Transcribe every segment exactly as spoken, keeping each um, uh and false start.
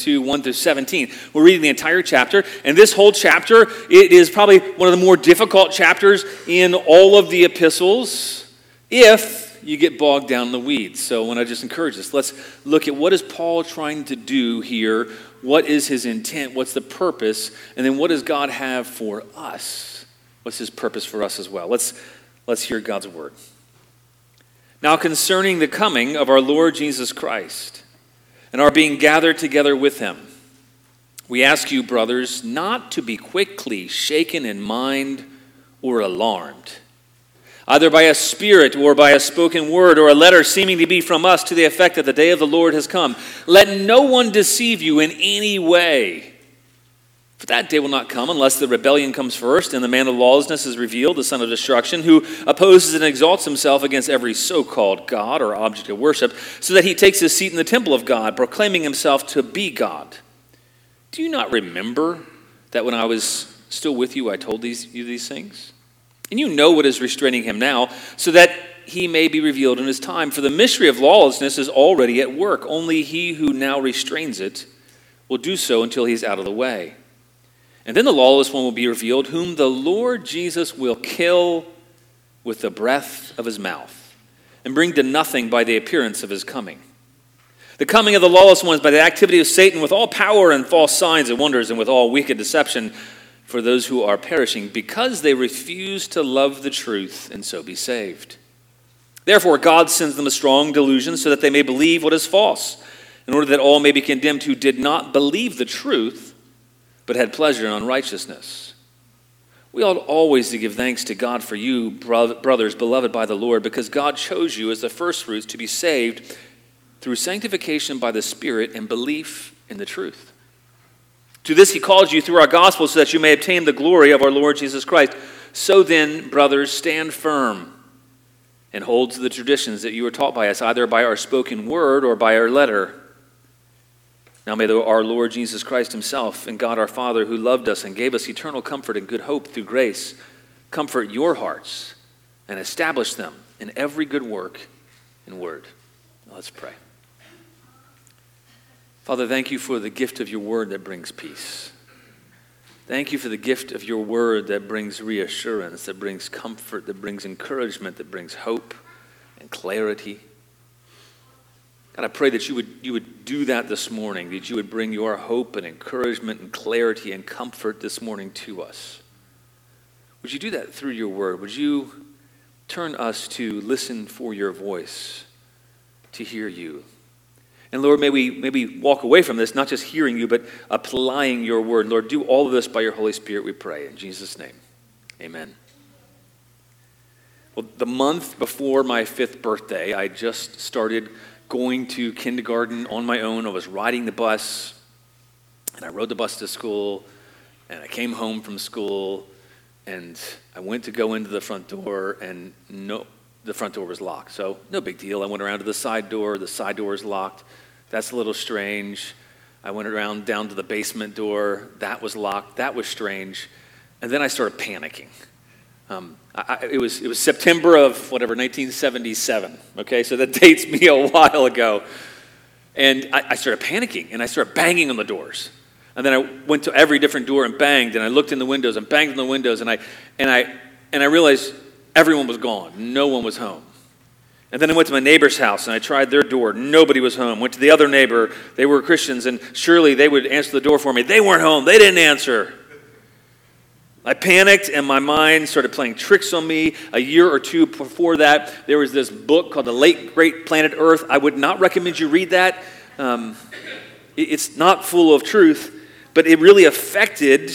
two, one through seventeen. We're reading the entire chapter, and this whole chapter, it is probably one of the more difficult chapters in all of the epistles if you get bogged down in the weeds. So I want to just encourage us. Let's look at what is Paul trying to do here, what is his intent, what's the purpose, and then what does God have for us? What's his purpose for us as well? Let's, let's hear God's word. Now concerning the coming of our Lord Jesus Christ, and are being gathered together with him. We ask you, brothers, not to be quickly shaken in mind or alarmed, either by a spirit or by a spoken word or a letter seeming to be from us to the effect that the day of the Lord has come. Let no one deceive you in any way. For that day will not come unless the rebellion comes first and the man of lawlessness is revealed, the son of destruction, who opposes and exalts himself against every so-called God or object of worship, so that he takes his seat in the temple of God, proclaiming himself to be God. Do you not remember that when I was still with you, I told these, you these things? And you know what is restraining him now, so that he may be revealed in his time. For the mystery of lawlessness is already at work. Only he who now restrains it will do so until he is out of the way. And then the lawless one will be revealed, whom the Lord Jesus will kill with the breath of his mouth and bring to nothing by the appearance of his coming. The coming of the lawless one is by the activity of Satan with all power and false signs and wonders and with all wicked deception for those who are perishing because they refuse to love the truth and so be saved. Therefore, God sends them a strong delusion so that they may believe what is false, in order that all may be condemned who did not believe the truth, but had pleasure in unrighteousness. We ought always to give thanks to God for you, brothers, beloved by the Lord, because God chose you as the firstfruits to be saved through sanctification by the Spirit and belief in the truth. To this he called you through our gospel so that you may obtain the glory of our Lord Jesus Christ. So then, brothers, stand firm and hold to the traditions that you were taught by us, either by our spoken word or by our letter. Now may our Lord Jesus Christ himself and God our Father, who loved us and gave us eternal comfort and good hope through grace, comfort your hearts and establish them in every good work and word. Now let's pray. Father, thank you for the gift of your word that brings peace. Thank you for the gift of your word that brings reassurance, that brings comfort, that brings encouragement, that brings hope and clarity. God, I pray that you would you would do that this morning, that you would bring your hope and encouragement and clarity and comfort this morning to us. Would you do that through your word? Would you turn us to listen for your voice, to hear you? And Lord, may we, may we walk away from this, not just hearing you, but applying your word. Lord, do all of this by your Holy Spirit, we pray. In Jesus' name, amen. Well, the month before my fifth birthday, I just started going to kindergarten on my own. I was riding the bus, and I rode the bus to school, and I came home from school, and I went to go into the front door, and no, the front door was locked. So no big deal. I went around to the side door. The side door is locked. That's a little strange. I went around down to the basement door. That was locked. That was strange. And then I started panicking. Um, I, it was it was September of whatever nineteen seventy-seven. Okay, so that dates me a while ago, and I, I started panicking and I started banging on the doors, and then I went to every different door and banged, and I looked in the windows and banged in the windows, and I and I and I realized everyone was gone, no one was home, and then I went to my neighbor's house and I tried their door, nobody was home. Went to the other neighbor, they were Christians, and surely they would answer the door for me. They weren't home, they didn't answer. I panicked, and my mind started playing tricks on me. A year or two before that, there was this book called The Late Great Planet Earth. I would not recommend you read that. Um, it's not full of truth, but it really affected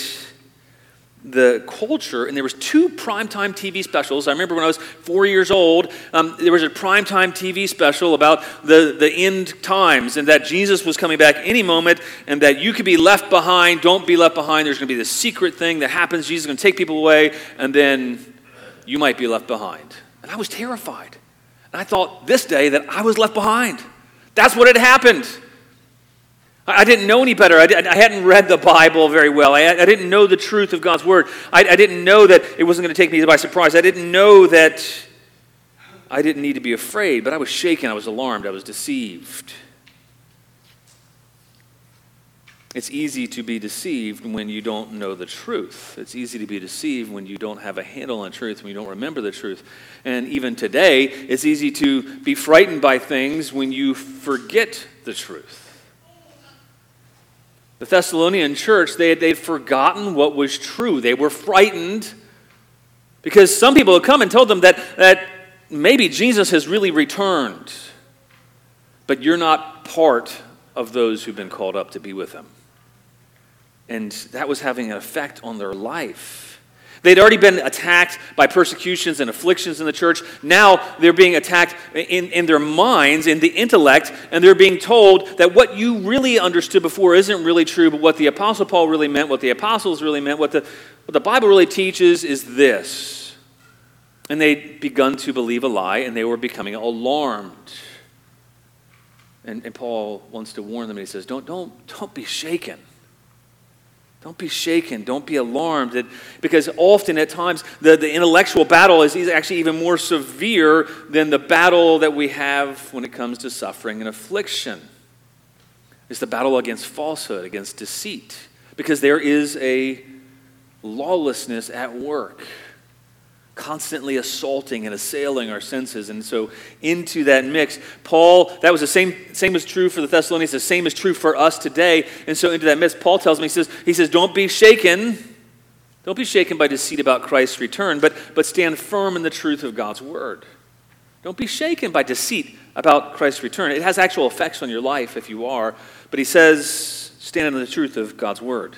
the culture. And there was two primetime T V specials. I remember when I was four years old, um, there was a primetime T V special about the, the end times and that Jesus was coming back any moment and that you could be left behind. Don't be left behind. There's going to be this secret thing that happens. Jesus is going to take people away, and then you might be left behind. And I was terrified. And I thought this day that I was left behind. That's what had happened. I didn't know any better. I, did, I hadn't read the Bible very well. I, I didn't know the truth of God's word. I, I didn't know that it wasn't going to take me by surprise. I didn't know that I didn't need to be afraid, but I was shaken. I was alarmed. I was deceived. It's easy to be deceived when you don't know the truth. It's easy to be deceived when you don't have a handle on truth, when you don't remember the truth. And even today, it's easy to be frightened by things when you forget the truth. The Thessalonian church, they, they'd forgotten what was true. They were frightened because some people had come and told them that, that maybe Jesus has really returned, but you're not part of those who've been called up to be with him. And that was having an effect on their life. They'd already been attacked by persecutions and afflictions in the church. Now they're being attacked in, in their minds, in the intellect, and they're being told that what you really understood before isn't really true, but what the Apostle Paul really meant, what the apostles really meant, what the, what the Bible really teaches is this. And they'd begun to believe a lie, and they were becoming alarmed. And, and Paul wants to warn them, and he says, don't, don't, don't be shaken. Don't be shaken. Don't be alarmed. It, because often at times the, the intellectual battle is actually even more severe than the battle that we have when it comes to suffering and affliction. It's the battle against falsehood, against deceit. Because there is a lawlessness at work, constantly assaulting and assailing our senses. And so into that mix, Paul, that was the same, same is true for the Thessalonians, the same is true for us today. And so into that mix, Paul tells me, he says, he says, don't be shaken. Don't be shaken by deceit about Christ's return, but, but stand firm in the truth of God's word. Don't be shaken by deceit about Christ's return. It has actual effects on your life if you are, but he says, stand in the truth of God's word.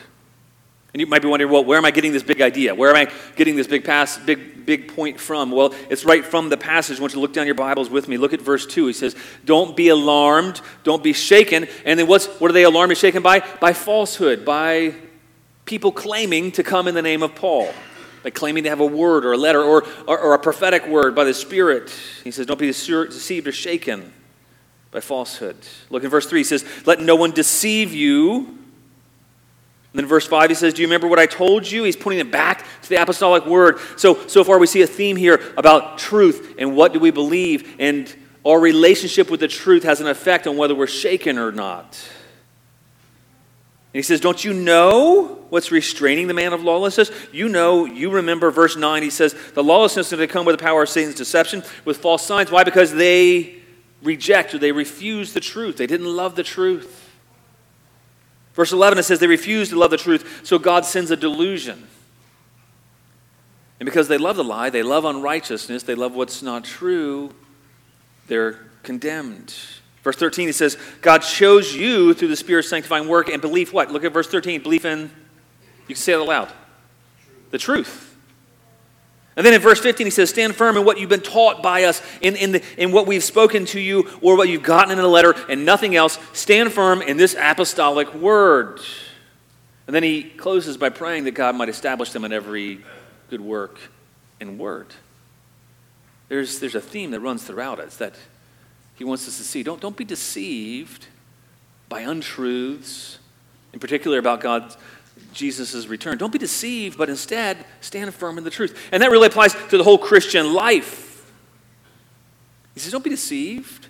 And you might be wondering, well, where am I getting this big idea? Where am I getting this big pass, big big point from? Well, it's right from the passage. I want you to look down your Bibles with me. Look at verse two. He says, don't be alarmed, don't be shaken. And then what's, what are they alarmed and shaken by? By falsehood, by people claiming to come in the name of Paul, by claiming to have a word or a letter or, or, or a prophetic word by the Spirit. He says, don't be deceived or shaken by falsehood. Look at verse three. He says, let no one deceive you. And then verse five, he says, do you remember what I told you? He's putting it back to the apostolic word. So, so far we see a theme here about truth and what do we believe, and our relationship with the truth has an effect on whether we're shaken or not. And he says, don't you know what's restraining the man of lawlessness? You know, you remember verse nine, he says, the lawlessness is going to come with the power of Satan's deception, with false signs. Why? Because they reject or they refuse the truth. They didn't love the truth. Verse eleven, it says, they refuse to love the truth, so God sends a delusion. And because they love the lie, they love unrighteousness, they love what's not true, they're condemned. Verse thirteen, it says, God shows you through the Spirit's sanctifying work and belief what? Look at verse thirteen, belief in, you can say it aloud, the truth. And then in verse fifteen, he says, stand firm in what you've been taught by us, in, in, the, in what we've spoken to you, or what you've gotten in a letter, and nothing else. Stand firm in this apostolic word. And then he closes by praying that God might establish them in every good work and word. There's, there's a theme that runs throughout it. It's that he wants us to see. Don't, don't be deceived by untruths, in particular about God's Jesus' return. Don't be deceived, but instead stand firm in the truth. And that really applies to the whole Christian life. He says, don't be deceived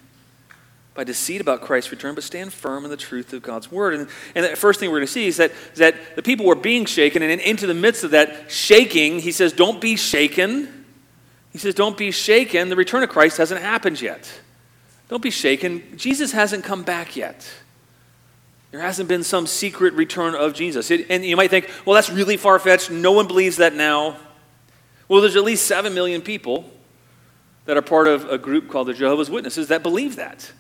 by deceit about Christ's return, but stand firm in the truth of God's word. And, and the first thing we're going to see is that, is that the people were being shaken, and into the midst of that shaking, he says, don't be shaken. He says, don't be shaken. The return of Christ hasn't happened yet. Don't be shaken. Jesus hasn't come back yet. There hasn't been some secret return of Jesus. It, and you might think, well, that's really far-fetched. No one believes that now. Well, there's at least seven million people that are part of a group called the Jehovah's Witnesses that believe that.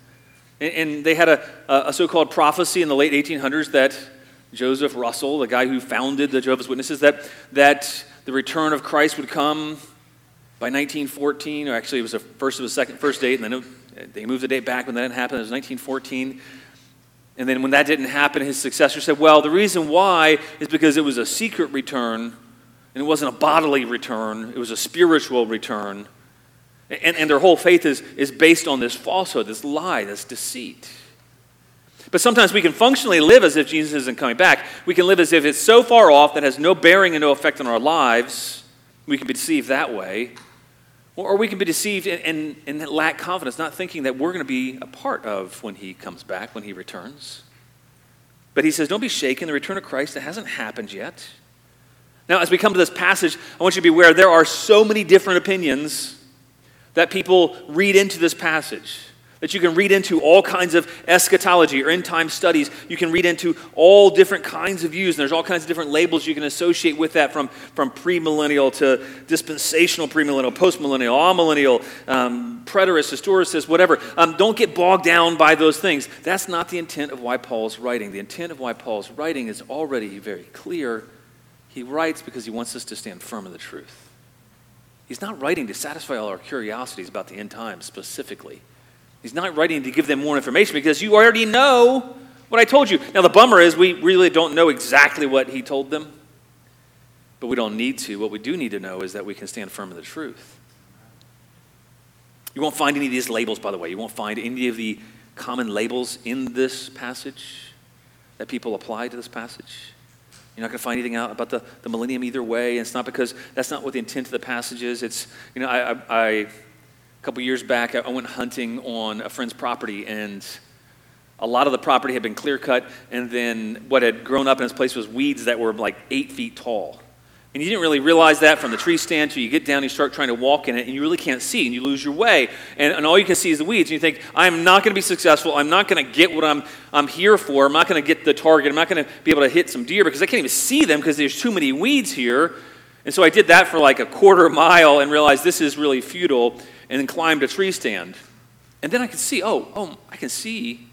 And, and they had a, a so-called prophecy in the late eighteen hundreds that Joseph Russell, the guy who founded the Jehovah's Witnesses, that, that the return of Christ would come by nineteen fourteen. Or actually, it was the first of the second, first date, and then they moved the date back when that didn't happen. It was nineteen fourteen. And then when that didn't happen, his successor said, well, the reason why is because it was a secret return, and it wasn't a bodily return, it was a spiritual return. And, and their whole faith is, is based on this falsehood, this lie, this deceit. But sometimes we can functionally live as if Jesus isn't coming back. We can live as if it's so far off that it has no bearing and no effect on our lives. We can be deceived that way. Or, or we can be deceived and, and, and lack confidence, not thinking that we're going to be a part of when he comes back, when he returns. But he says, don't be shaken. The return of Christ, that hasn't happened yet. Now, as we come to this passage, I want you to be aware there are so many different opinions that people read into this passage, that you can read into all kinds of eschatology or end-time studies. You can read into all different kinds of views, and there's all kinds of different labels you can associate with that, from, from premillennial to dispensational premillennial, postmillennial, amillennial, um, preterist, historicist, whatever. Um, don't get bogged down by those things. That's not the intent of why Paul's writing. The intent of why Paul's writing is already very clear. He writes because he wants us to stand firm in the truth. He's not writing to satisfy all our curiosities about the end times specifically. He's not writing to give them more information because you already know what I told you. Now, the bummer is we really don't know exactly what he told them, but we don't need to. What we do need to know is that we can stand firm in the truth. You won't find any of these labels, by the way. You won't find any of the common labels in this passage that people apply to this passage. You're not going to find anything out about the, the millennium either way. And it's not because that's not what the intent of the passage is. It's, you know, I... I, I A couple years back, I went hunting on a friend's property, and a lot of the property had been clear-cut, and then what had grown up in this place was weeds that were like eight feet tall. And you didn't really realize that from the tree stand till you get down and you start trying to walk in it, and you really can't see, and you lose your way. And, and all you can see is the weeds, and you think, I'm not going to be successful. I'm not going to get what I'm, I'm here for. I'm not going to get the target. I'm not going to be able to hit some deer because I can't even see them because there's too many weeds here. And so I did that for like a quarter mile and realized this is really futile, and then climbed a tree stand. And then I could see, oh, oh, I can see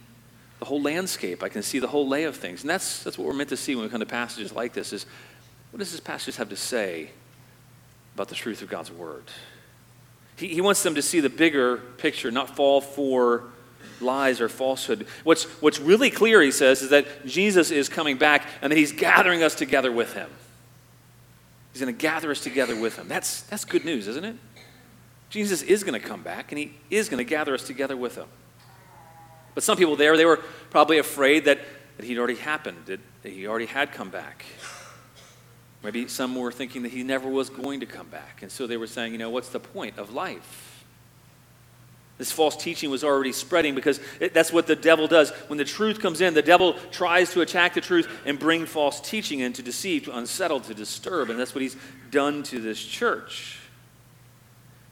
the whole landscape. I can see the whole lay of things. And that's that's what we're meant to see when we come to passages like this, is what does this passage have to say about the truth of God's word? He, he wants them to see the bigger picture, not fall for lies or falsehood. What's, what's really clear, he says, is that Jesus is coming back and that he's gathering us together with him. He's going to gather us together with him. That's, that's good news, isn't it? Jesus is going to come back, and he is going to gather us together with him. But some people there, they were probably afraid that, that he'd already happened, that, that he already had come back. Maybe some were thinking that he never was going to come back. And so they were saying, you know, what's the point of life? This false teaching was already spreading because it, that's what the devil does. When the truth comes in, the devil tries to attack the truth and bring false teaching in to deceive, to unsettle, to disturb. And that's what he's done to this church.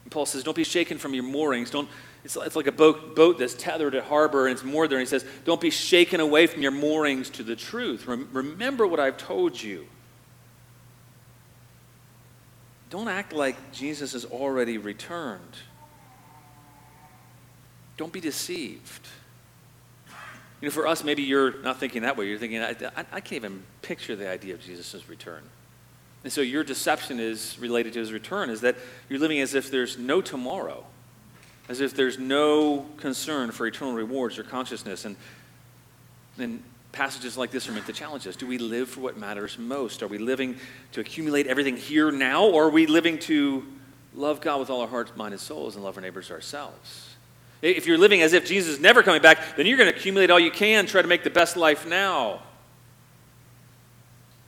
Paul says, don't be shaken from your moorings. Don't, it's, it's like a boat, boat that's tethered at harbor and it's moored there. And he says, don't be shaken away from your moorings to the truth. Rem- remember what I've told you. Don't act like Jesus has already returned. Don't be deceived. You know, for us, maybe you're not thinking that way. You're thinking, I, I, I can't even picture the idea of Jesus' return. And so your deception is related to his return, is that you're living as if there's no tomorrow, as if there's no concern for eternal rewards or consciousness. And then passages like this are meant to challenge us. Do we live for what matters most? Are we living to accumulate everything here now, or are we living to love God with all our hearts, mind, and souls, and love our neighbors ourselves? If you're living as if Jesus is never coming back, then you're going to accumulate all you can, try to make the best life now.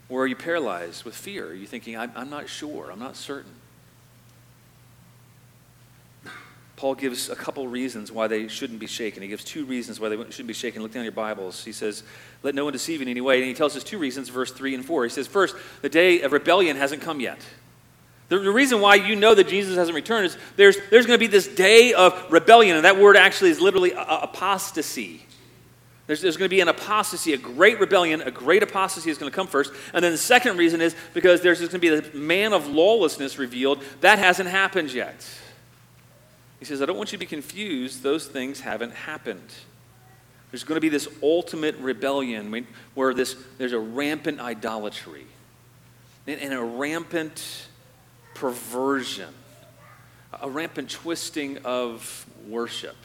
Or are you paralyzed with fear? Are you thinking, I'm, I'm not sure, I'm not certain? Paul gives a couple reasons why they shouldn't be shaken. He gives two reasons why they shouldn't be shaken. Look down at your Bibles. He says, let no one deceive you in any way. And he tells us two reasons, verse three and four. He says, first, the day of rebellion hasn't come yet. The, the reason why you know that Jesus hasn't returned is there's, there's going to be this day of rebellion. And that word actually is literally a, a, apostasy. There's, there's going to be an apostasy, a great rebellion, a great apostasy is going to come first. And then the second reason is because there's going to be the man of lawlessness revealed. That hasn't happened yet. He says, I don't want you to be confused. Those things haven't happened. There's going to be this ultimate rebellion where this, there's a rampant idolatry and, and a rampant perversion, a rampant twisting of worship.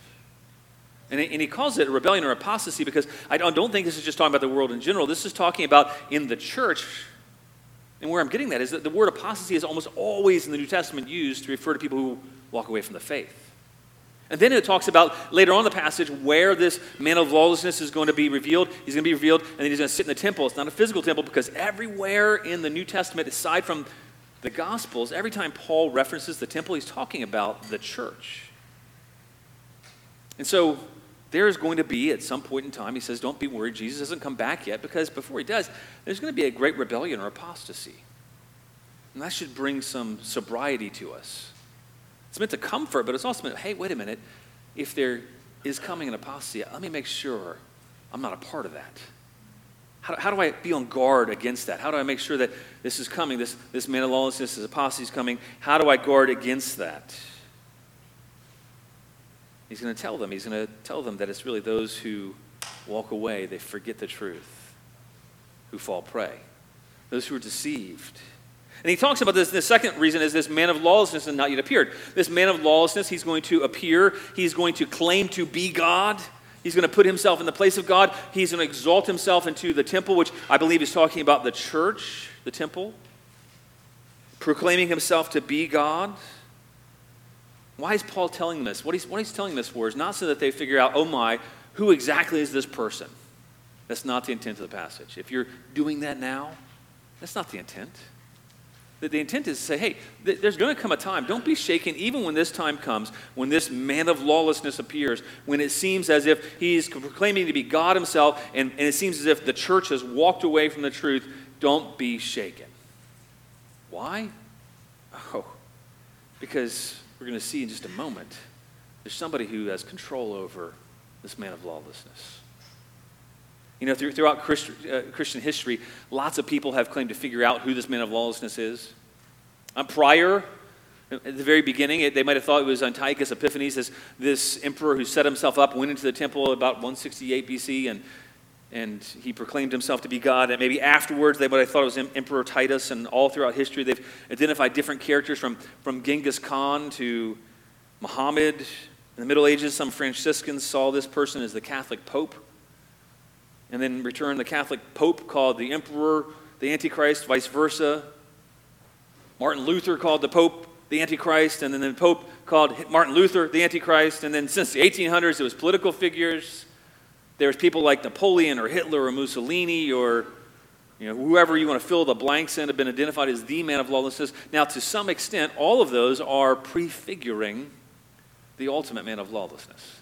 And he calls it a rebellion or apostasy because I don't think this is just talking about the world in general. This is talking about in the church. And where I'm getting that is that the word apostasy is almost always in the New Testament used to refer to people who walk away from the faith. And then it talks about later on in the passage where this man of lawlessness is going to be revealed. He's going to be revealed and then he's going to sit in the temple. It's not a physical temple because everywhere in the New Testament, aside from the Gospels, every time Paul references the temple, he's talking about the church. And so there's going to be, at some point in time, he says, don't be worried, Jesus hasn't come back yet, because before he does, there's going to be a great rebellion or apostasy. And that should bring some sobriety to us. It's meant to comfort, but it's also meant, hey, wait a minute, if there is coming an apostasy, let me make sure I'm not a part of that. How, how do I be on guard against that? How do I make sure that this is coming, this, this man of lawlessness, this apostasy is coming? How do I guard against that? He's going to tell them. He's going to tell them that it's really those who walk away, they forget the truth, who fall prey, those who are deceived. And he talks about this. The second reason is this man of lawlessness has not yet appeared. This man of lawlessness, he's going to appear. He's going to claim to be God. He's going to put himself in the place of God. He's going to exalt himself into the temple, which I believe is talking about the church, the temple, proclaiming himself to be God. Why is Paul telling them this? What he's, what he's telling them this for is not so that they figure out, oh my, who exactly is this person? That's not the intent of the passage. If you're doing that now, that's not the intent. That the intent is to say, hey, th- there's going to come a time. Don't be shaken even when this time comes, when this man of lawlessness appears, when it seems as if he's proclaiming to be God himself, and, and it seems as if the church has walked away from the truth. Don't be shaken. Why? Oh, because we're going to see in just a moment, there's somebody who has control over this man of lawlessness. You know, throughout Christ, uh, Christian history, lots of people have claimed to figure out who this man of lawlessness is. Um, prior, at the very beginning, it, they might have thought it was Antiochus Epiphanes, this, this emperor who set himself up, went into the temple about one sixty-eight B C, and, and he proclaimed himself to be God. And maybe afterwards, they might have thought it was Emperor Titus, and all throughout history, they've identified different characters from, from Genghis Khan to Muhammad. In the Middle Ages, some Franciscans saw this person as the Catholic Pope. And then in return, the Catholic Pope called the Emperor the Antichrist, vice versa. Martin Luther called the Pope the Antichrist, and then the Pope called Martin Luther the Antichrist. And then since the eighteen hundreds, it was political figures. There was people like Napoleon or Hitler or Mussolini or, you know, whoever you want to fill the blanks in have been identified as the man of lawlessness. Now, to some extent, all of those are prefiguring the ultimate man of lawlessness.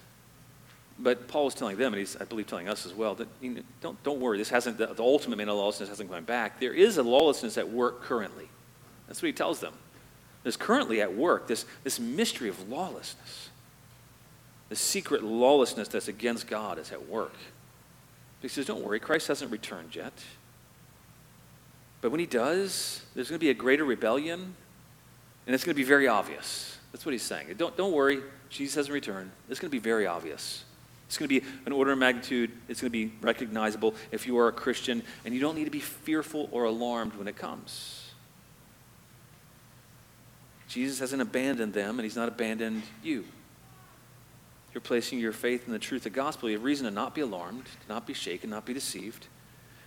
But Paul is telling them, and he's, I believe, telling us as well, that you know, don't don't worry. This hasn't the, the ultimate man of lawlessness hasn't gone back. There is a lawlessness at work currently. That's what he tells them. There's currently at work this this mystery of lawlessness, the secret lawlessness that's against God is at work. But he says, don't worry. Christ hasn't returned yet. But when he does, there's going to be a greater rebellion, and it's going to be very obvious. That's what he's saying. Don't don't worry. Jesus hasn't returned. It's going to be very obvious. It's going to be an order of magnitude. It's going to be recognizable if you are a Christian, and you don't need to be fearful or alarmed when it comes. Jesus hasn't abandoned them, and he's not abandoned you. You're placing your faith in the truth of the gospel. You have reason to not be alarmed, to not be shaken, not be deceived,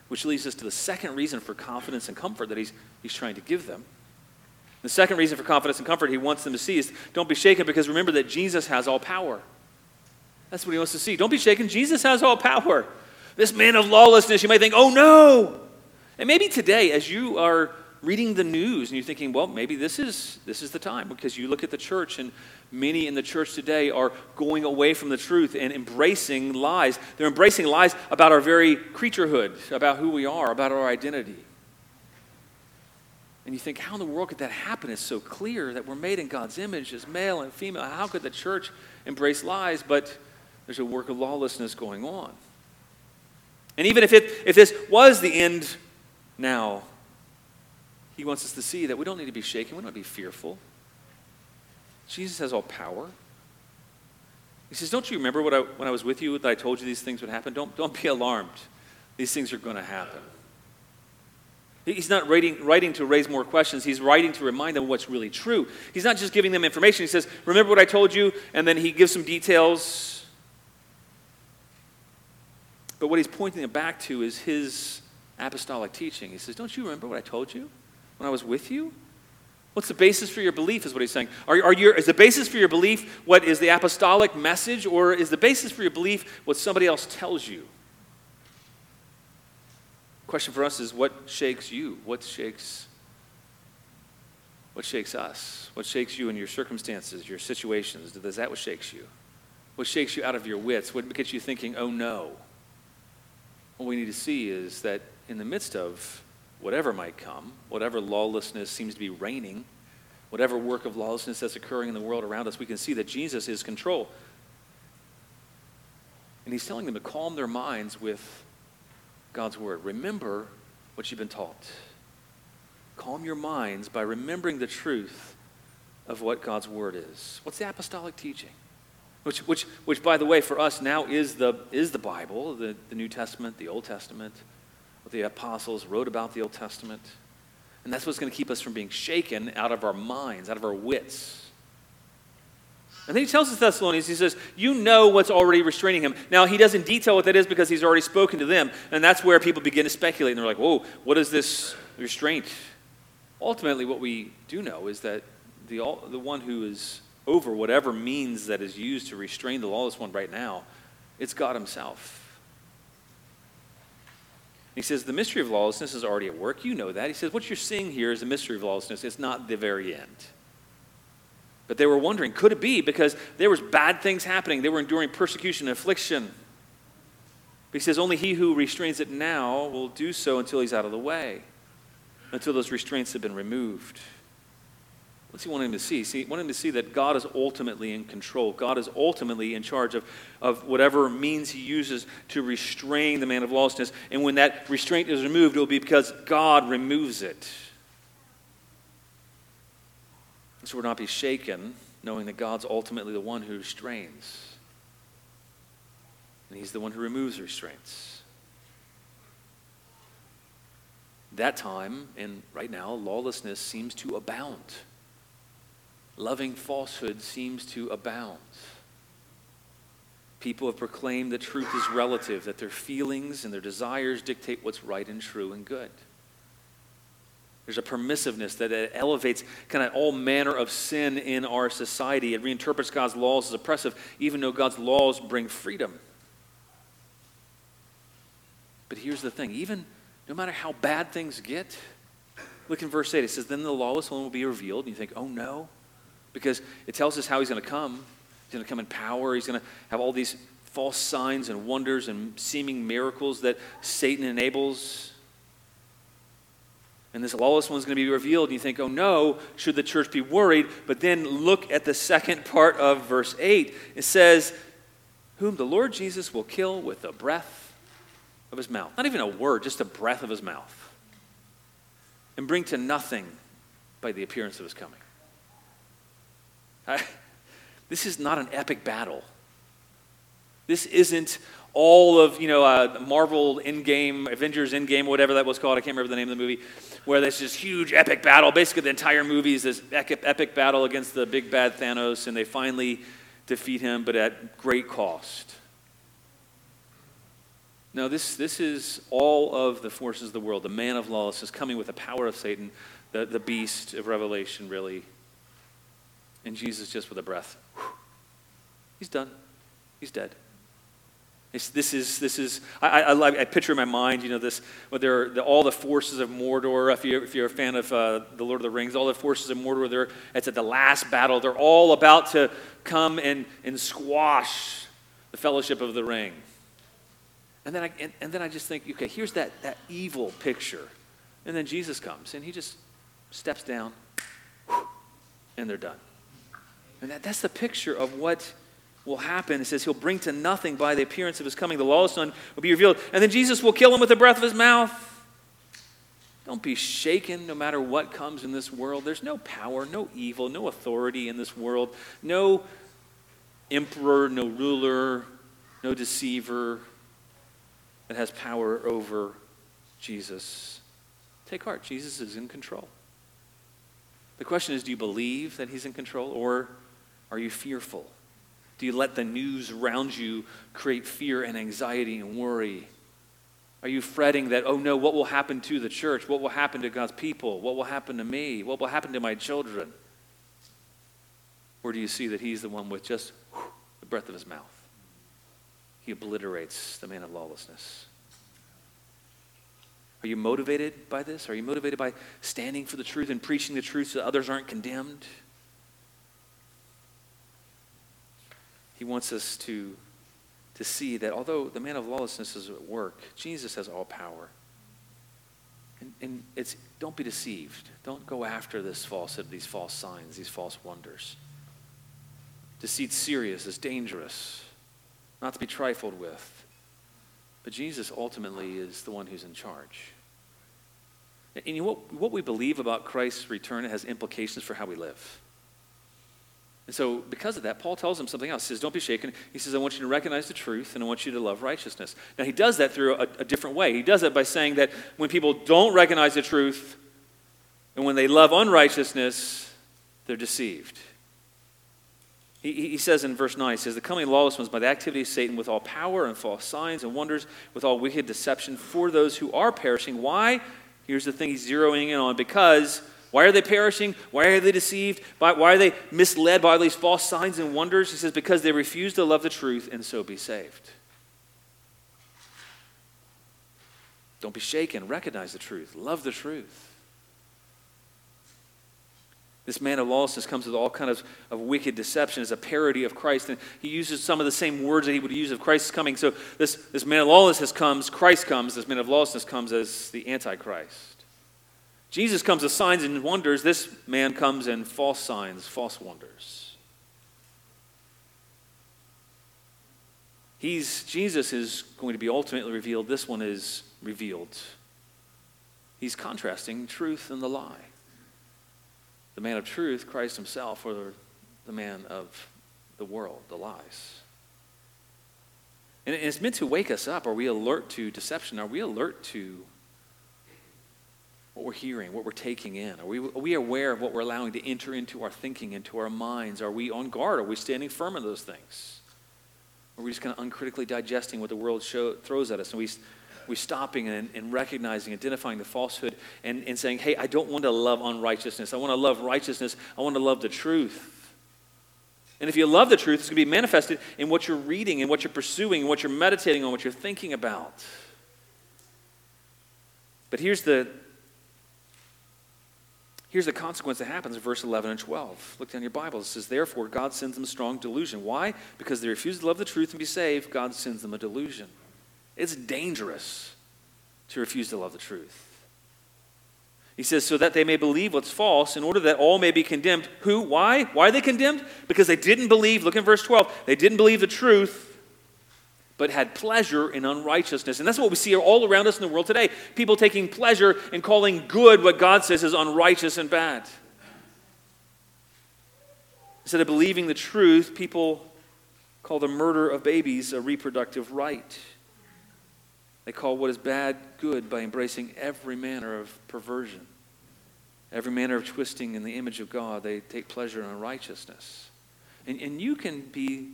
which leads us to the second reason for confidence and comfort that he's, he's trying to give them. The second reason for confidence and comfort he wants them to see is don't be shaken, because remember that Jesus has all power. That's what he wants to see. Don't be shaken. Jesus has all power. This man of lawlessness, you might think, oh no. And maybe today, as you are reading the news and you're thinking, well, maybe this is this is the time, because you look at the church and many in the church today are going away from the truth and embracing lies. They're embracing lies about our very creaturehood, about who we are, about our identity. And you think, how in the world could that happen? It's so clear that we're made in God's image as male and female. How could the church embrace lies? But there's a work of lawlessness going on. And even if it, if this was the end now, he wants us to see that we don't need to be shaken. We don't need to be fearful. Jesus has all power. He says, don't you remember what I, when I was with you that I told you these things would happen? Don't, don't be alarmed. These things are going to happen. He's not writing, writing to raise more questions. He's writing to remind them what's really true. He's not just giving them information. He says, remember what I told you, and then he gives some details. But what he's pointing them back to is his apostolic teaching. He says, don't you remember what I told you when I was with you? What's the basis for your belief is what he's saying. Are, are your, is the basis for your belief what is the apostolic message, or is the basis for your belief what somebody else tells you? The question for us is, what shakes you? What shakes, what shakes us? What shakes you in your circumstances, your situations? Is that what shakes you? what shakes you out of your wits, what gets you thinking, oh no. What we need to see is that in the midst of whatever might come, whatever lawlessness seems to be reigning, whatever work of lawlessness that's occurring in the world around us, we can see that Jesus is in control. And he's telling them to calm their minds with God's word. Remember what you've been taught. Calm your minds by remembering the truth of what God's word is. What's the apostolic teaching? Which, which, which, by the way, for us now is the is the Bible, the, the New Testament, the Old Testament, what the apostles wrote about the Old Testament. And that's what's going to keep us from being shaken out of our minds, out of our wits. And then he tells the Thessalonians, he says, you know what's already restraining him. Now, he doesn't detail what that is because he's already spoken to them. And that's where people begin to speculate. And they're like, whoa, what is this restraint? Ultimately, what we do know is that the the one who is over whatever means that is used to restrain the lawless one right now, it's God himself. He says, the mystery of lawlessness is already at work. You know that. He says, what you're seeing here is the mystery of lawlessness. It's not the very end. But they were wondering, could it be? Because there was bad things happening. They were enduring persecution and affliction. But he says, only he who restrains it now will do so until he's out of the way, until those restraints have been removed. What's he wanting him to see? See, he wanted him to see that God is ultimately in control. God is ultimately in charge of, of whatever means he uses to restrain the man of lawlessness. And when that restraint is removed, it will be because God removes it. And so we're not be shaken, knowing that God's ultimately the one who restrains. And he's the one who removes restraints. That time, and right now, lawlessness seems to abound. Loving falsehood seems to abound. People have proclaimed that truth is relative, that their feelings and their desires dictate what's right and true and good. There's a permissiveness that it elevates kind of all manner of sin in our society. It reinterprets God's laws as oppressive, even though God's laws bring freedom. But here's the thing, even no matter how bad things get, look in verse eight, it says, then the lawless one will be revealed, and you think, oh no. Because it tells us how he's going to come. He's going to come in power. He's going to have all these false signs and wonders and seeming miracles that Satan enables. And this lawless one's going to be revealed. And you think, oh no, should the church be worried? But then look at the second part of verse eight. It says, whom the Lord Jesus will kill with the breath of his mouth. Not even a word, just the breath of his mouth. And bring to nothing by the appearance of his coming. I, this is not an epic battle. This isn't all of, you know, uh, Marvel Endgame, Avengers Endgame, whatever that was called. I can't remember the name of the movie, where there's this huge epic battle. Basically, the entire movie is this epic, epic battle against the big bad Thanos, and they finally defeat him, but at great cost. No, this, this is all of the forces of the world. The man of lawlessness coming with the power of Satan, the, the beast of Revelation, really. And Jesus just with a breath, whew, he's done. He's dead. It's, this is, this is. I, I, I picture in my mind, you know, this, well, there are the, all the forces of Mordor, if you're, if you're a fan of uh, The Lord of the Rings, all the forces of Mordor, they're, it's at the last battle. They're all about to come and, and squash the Fellowship of the Ring. And then I, and, and then I just think, okay, here's that, that evil picture. And then Jesus comes, and he just steps down, whew, and they're done. And that, that's the picture of what will happen. It says he'll bring to nothing by the appearance of his coming. The lawless one will be revealed. And then Jesus will kill him with the breath of his mouth. Don't be shaken no matter what comes in this world. There's no power, no evil, no authority in this world. No emperor, no ruler, no deceiver that has power over Jesus. Take heart. Jesus is in control. The question is, do you believe that he's in control, or are you fearful? Do you let the news around you create fear and anxiety and worry? Are you fretting that, oh no, what will happen to the church? What will happen to God's people? What will happen to me? What will happen to my children? Or do you see that he's the one with just whew, the breath of his mouth? He obliterates the man of lawlessness. Are you motivated by this? Are you motivated by standing for the truth and preaching the truth so that others aren't condemned? He wants us to, to see that although the man of lawlessness is at work, Jesus has all power. And, and it's don't be deceived. Don't go after this falsehood, these false signs, these false wonders. Deceit's serious, it's dangerous, not to be trifled with. But Jesus ultimately is the one who's in charge. And you know, what, what we believe about Christ's return has implications for how we live. And so because of that, Paul tells him something else. He says, don't be shaken. He says, I want you to recognize the truth, and I want you to love righteousness. Now, he does that through a, a different way. He does it by saying that when people don't recognize the truth and when they love unrighteousness, they're deceived. He, he says in verse nine, he says, the coming lawless ones by the activity of Satan with all power and false signs and wonders, with all wicked deception for those who are perishing. Why? Here's the thing he's zeroing in on. Because why are they perishing? Why are they deceived? Why, why are they misled by all these false signs and wonders? He says, because they refuse to love the truth and so be saved. Don't be shaken. Recognize the truth. Love the truth. This man of lawlessness comes with all kinds of, of wicked deception as a parody of Christ. And he uses some of the same words that he would use of Christ's coming. So this, this man of lawlessness comes, Christ comes. This man of lawlessness comes as the Antichrist. Jesus comes with signs and wonders. This man comes in false signs, false wonders. He's, Jesus is going to be ultimately revealed. This one is revealed. He's contrasting truth and the lie. The man of truth, Christ himself, or the man of the world, the lies. And it's meant to wake us up. Are we alert to deception? Are we alert to what we're hearing, what we're taking in? Are we, are we aware of what we're allowing to enter into our thinking, into our minds? Are we on guard? Are we standing firm in those things? Or are we just kind of uncritically digesting what the world show, throws at us? And we... We're stopping and, and recognizing, identifying the falsehood and, and saying, hey, I don't want to love unrighteousness. I want to love righteousness. I want to love the truth. And if you love the truth, it's going to be manifested in what you're reading and what you're pursuing and what you're meditating on, what you're thinking about. But here's the, here's the consequence that happens in verse eleven and twelve. Look down your Bible. It says, therefore, God sends them strong delusion. Why? Because they refuse to love the truth and be saved. God sends them a delusion. It's dangerous to refuse to love the truth. He says, so that they may believe what's false, in order that all may be condemned. Who? Why? Why are they condemned? Because they didn't believe, look in verse twelve, they didn't believe the truth, but had pleasure in unrighteousness. And that's what we see all around us in the world today. People taking pleasure in calling good what God says is unrighteous and bad. Instead of believing the truth, people call the murder of babies a reproductive right. They call what is bad good by embracing every manner of perversion, every manner of twisting in the image of God. They take pleasure in unrighteousness. And, and you can be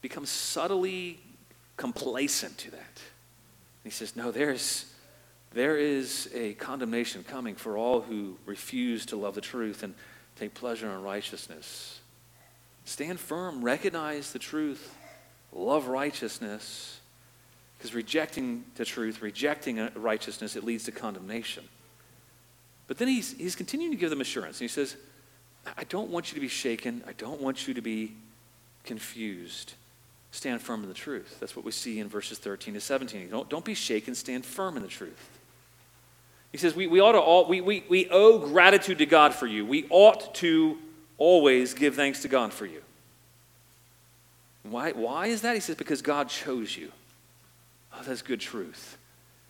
become subtly complacent to that. And he says, no, there's, there is a condemnation coming for all who refuse to love the truth and take pleasure in unrighteousness. Stand firm, recognize the truth, love righteousness. Because rejecting the truth, rejecting righteousness, it leads to condemnation. But then he's, he's continuing to give them assurance. And he says, I don't want you to be shaken. I don't want you to be confused. Stand firm in the truth. That's what we see in verses thirteen to seventeen. Don't, don't be shaken. Stand firm in the truth. He says, we, we ought to all, we, we, we owe gratitude to God for you. We ought to always give thanks to God for you. Why, why is that? He says, because God chose you. Oh, that's good truth.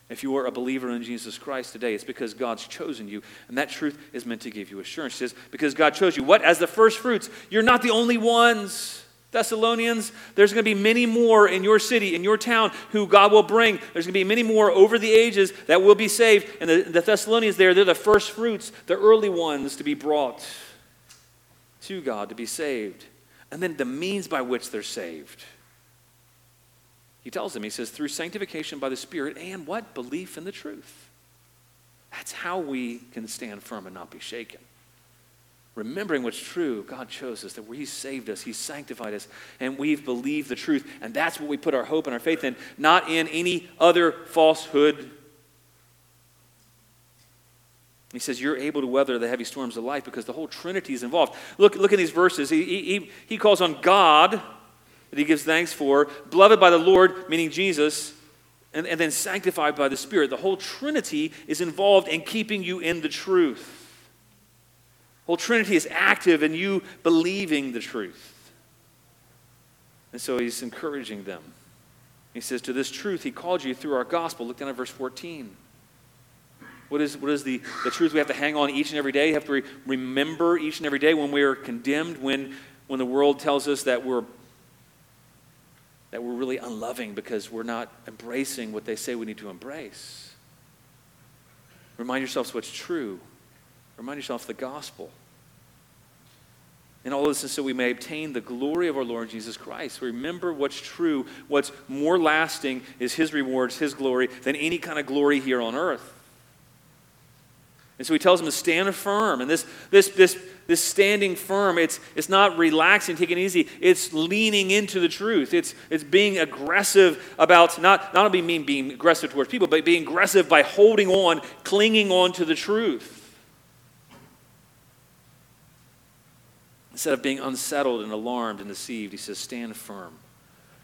If you are a believer in Jesus Christ today, it's because God's chosen you, and that truth is meant to give you assurance. It says, because God chose you. What? As the first fruits. You're not the only ones. Thessalonians, there's going to be many more in your city, in your town, who God will bring. There's going to be many more over the ages that will be saved. And the, the Thessalonians there, they're the first fruits, the early ones to be brought to God, to be saved. And then the means by which they're saved. He tells them, he says, through sanctification by the Spirit and what? Belief in the truth. That's how we can stand firm and not be shaken. Remembering what's true, God chose us, that He saved us, He sanctified us, and we've believed the truth. And that's what we put our hope and our faith in, not in any other falsehood. He says, you're able to weather the heavy storms of life because the whole Trinity is involved. Look, look at these verses. He, he, he calls on God that he gives thanks for, beloved by the Lord, meaning Jesus, and, and then sanctified by the Spirit. The whole Trinity is involved in keeping you in the truth. The whole Trinity is active in you believing the truth. And so he's encouraging them. He says, to this truth he called you through our gospel. Look down at verse fourteen. What is, what is the, the truth we have to hang on each and every day? We have to re- remember each and every day when we are condemned, when, when the world tells us that we're that we're really unloving because we're not embracing what they say we need to embrace. Remind yourselves what's true. Remind yourself the gospel. And all this is so we may obtain the glory of our Lord Jesus Christ. Remember what's true. What's more lasting is his rewards, his glory, than any kind of glory here on earth. And so he tells them to stand firm. And this this this this standing firm, it's it's not relaxing, taking it easy. It's leaning into the truth. It's it's being aggressive about, not, not only mean being aggressive towards people, but being aggressive by holding on, clinging on to the truth. Instead of being unsettled and alarmed and deceived, he says, stand firm.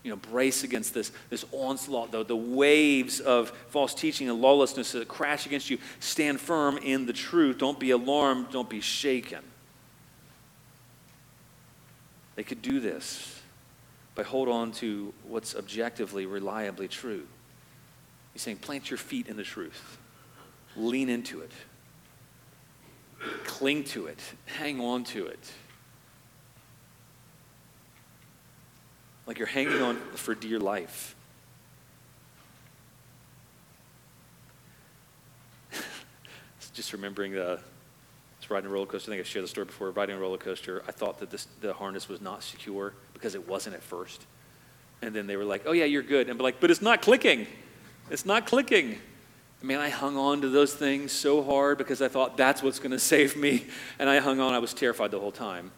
You know, brace against this, this onslaught, the, the waves of false teaching and lawlessness that crash against you. Stand firm in the truth. Don't be alarmed. Don't be shaken. They could do this by hold on to what's objectively, reliably true. He's saying, plant your feet in the truth. Lean into it. Cling to it. Hang on to it. Like you're hanging on for dear life. Just remembering the, I was riding a roller coaster. I think I shared the story before. Riding a roller coaster, I thought that this, the harness was not secure because it wasn't at first. And then they were like, "Oh yeah, you're good," and be like, "But it's not clicking. It's not clicking." Man, I hung on to those things so hard because I thought that's what's going to save me, and I hung on. I was terrified the whole time.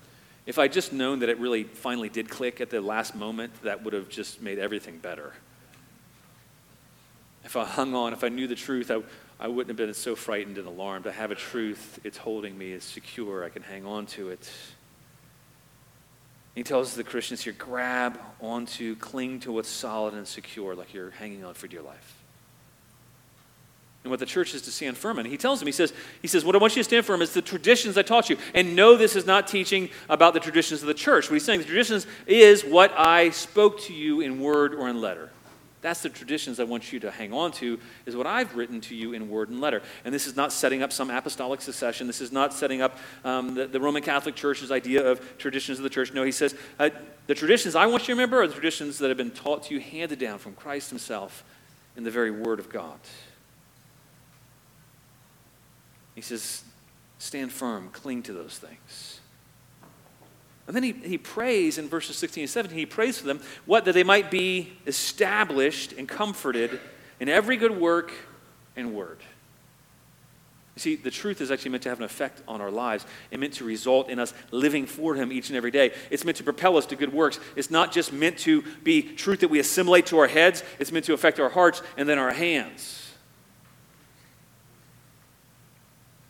If I'd just known that it really finally did click at the last moment, that would have just made everything better. If I hung on, if I knew the truth, I, I wouldn't have been so frightened and alarmed. I have a truth. It's holding me. It's secure. I can hang on to it. He tells the Christians here, grab onto, cling to what's solid and secure, like you're hanging on for dear life. And what the church is to stand firm in. He tells them, he says, he says, what I want you to stand firm is the traditions I taught you. And no, this is not teaching about the traditions of the church. What he's saying, the traditions is what I spoke to you in word or in letter. That's the traditions I want you to hang on to, is what I've written to you in word and letter. And this is not setting up some apostolic succession. This is not setting up um, the, the Roman Catholic Church's idea of traditions of the church. No, he says, uh, the traditions I want you to remember are the traditions that have been taught to you, handed down from Christ himself in the very word of God. He says, stand firm, cling to those things. And then he, he prays in verses sixteen and seventeen, he prays for them, what? That they might be established and comforted in every good work and word. You see, the truth is actually meant to have an effect on our lives. It's meant to result in us living for him each and every day. It's meant to propel us to good works. It's not just meant to be truth that we assimilate to our heads. It's meant to affect our hearts and then our hands.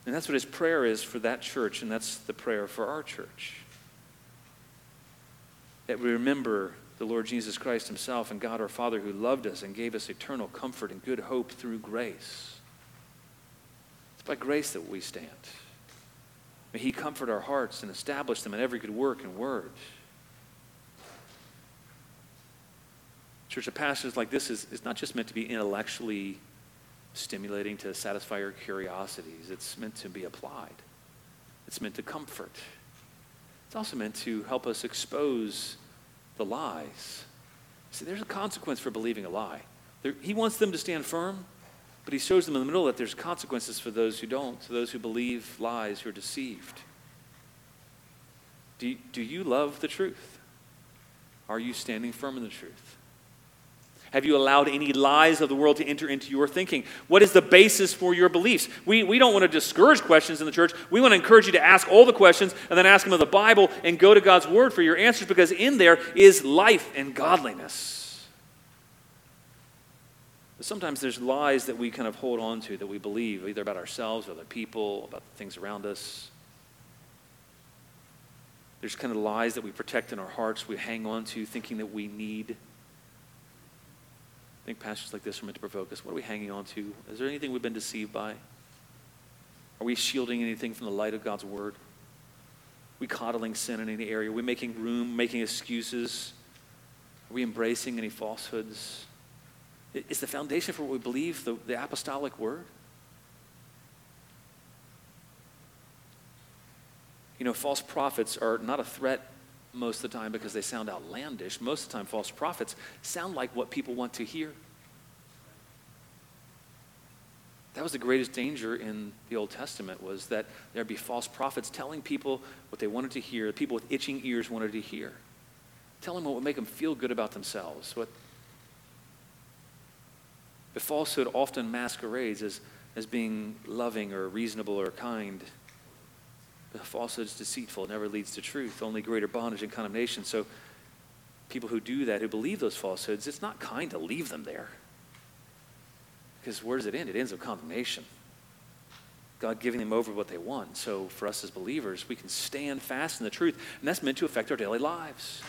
And that's what his prayer is for that church, and that's the prayer for our church. That we remember the Lord Jesus Christ himself and God our Father, who loved us and gave us eternal comfort and good hope through grace. It's by grace that we stand. May he comfort our hearts and establish them in every good work and word. Church, a passage like this is, is not just meant to be intellectually stimulating to satisfy your curiosities. It's meant to be applied. It's meant to comfort. It's also meant to help us expose the lies. See, there's a consequence for believing a lie. There, he wants them to stand firm, but he shows them in the middle that there's consequences for those who don't, for those who believe lies, who are deceived. Do, do you love the truth? Are you standing firm in the truth? Have you allowed any lies of the world to enter into your thinking? What is the basis for your beliefs? We, we don't want to discourage questions in the church. We want to encourage you to ask all the questions and then ask them of the Bible and go to God's word for your answers, because in there is life and godliness. But sometimes there's lies that we kind of hold on to, that we believe, either about ourselves or other people, about the things around us. There's kind of lies that we protect in our hearts, we hang on to, thinking that we need. I think passages like this are meant to provoke us. What are we hanging on to? Is there anything we've been deceived by? Are we shielding anything from the light of God's word? Are we coddling sin in any area? Are we making room, making excuses? Are we embracing any falsehoods? Is the foundation for what we believe the, the apostolic word? You know, false prophets are not a threat most of the time because they sound outlandish. Most of the time, false prophets sound like what people want to hear. That was the greatest danger in the Old Testament, was that there'd be false prophets telling people what they wanted to hear, people with itching ears wanted to hear. Tell them what would make them feel good about themselves. What the falsehood often masquerades as, as being loving or reasonable or kind. But falsehood is deceitful. It never leads to truth, only greater bondage and condemnation. So people who do that, who believe those falsehoods, it's not kind to leave them there. Because where does it end? It ends with condemnation. God giving them over what they want. So for us as believers, we can stand fast in the truth. And that's meant to affect our daily lives.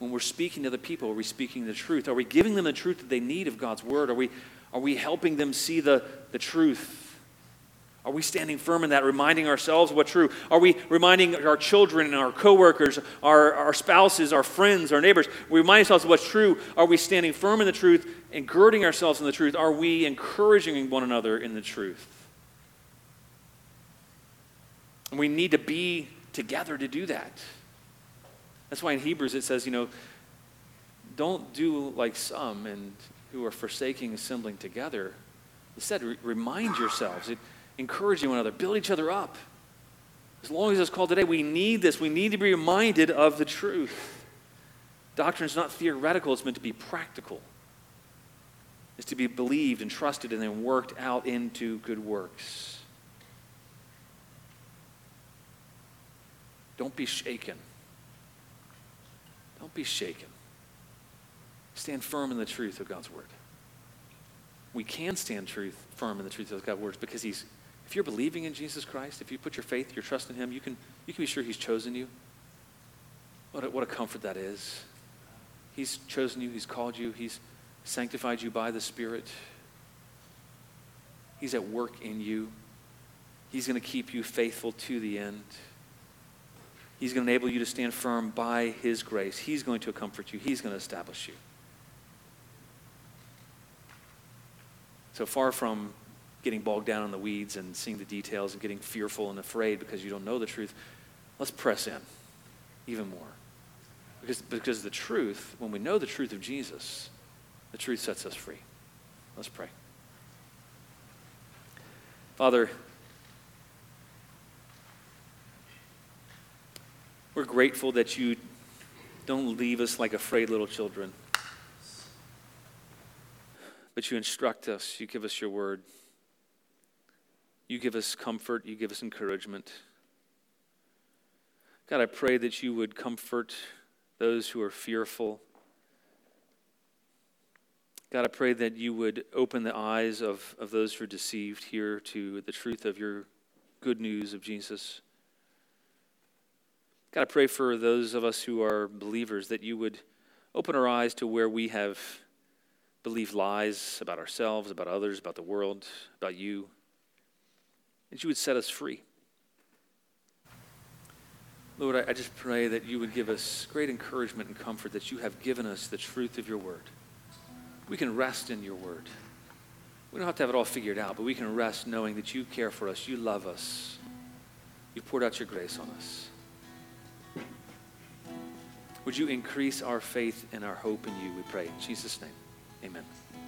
When we're speaking to the people, are we speaking the truth? Are we giving them the truth that they need of God's word? Are we, are we helping them see the, the truth? Are we standing firm in that, reminding ourselves what's true? Are we reminding our children and our coworkers, our, our spouses, our friends, our neighbors? We remind ourselves of what's true. Are we standing firm in the truth and girding ourselves in the truth? Are we encouraging one another in the truth? And we need to be together to do that. That's why in Hebrews it says, you know, don't do like some and who are forsaking assembling together. Instead, re- remind yourselves. It, Encouraging one another, build each other up. As long as it's called today, we need this. We need to be reminded of the truth. Doctrine is not theoretical, it's meant to be practical. It's to be believed and trusted and then worked out into good works. Don't be shaken. Don't be shaken. Stand firm in the truth of God's word. We can stand truth firm in the truth of God's words because he's if you're believing in Jesus Christ, if you put your faith, your trust in him, you can you can be sure he's chosen you. What a, what a comfort that is. He's chosen you. He's called you. He's sanctified you by the Spirit. He's at work in you. He's going to keep you faithful to the end. He's going to enable you to stand firm by his grace. He's going to comfort you. He's going to establish you. So far from getting bogged down in the weeds and seeing the details and getting fearful and afraid because you don't know the truth, let's press in even more. Because, because the truth, when we know the truth of Jesus, the truth sets us free. Let's pray. Father, we're grateful that you don't leave us like afraid little children, but you instruct us, you give us your word. You give us comfort, you give us encouragement. God, I pray that you would comfort those who are fearful. God, I pray that you would open the eyes of, of those who are deceived here to the truth of your good news of Jesus. God, I pray for those of us who are believers that you would open our eyes to where we have believe lies about ourselves, about others, about the world, about you, that you would set us free. Lord, I, I just pray that you would give us great encouragement and comfort that you have given us the truth of your word. We can rest in your word. We don't have to have it all figured out, but we can rest knowing that you care for us, you love us, you poured out your grace on us. Would you increase our faith and our hope in you, we pray in Jesus' name. Amen.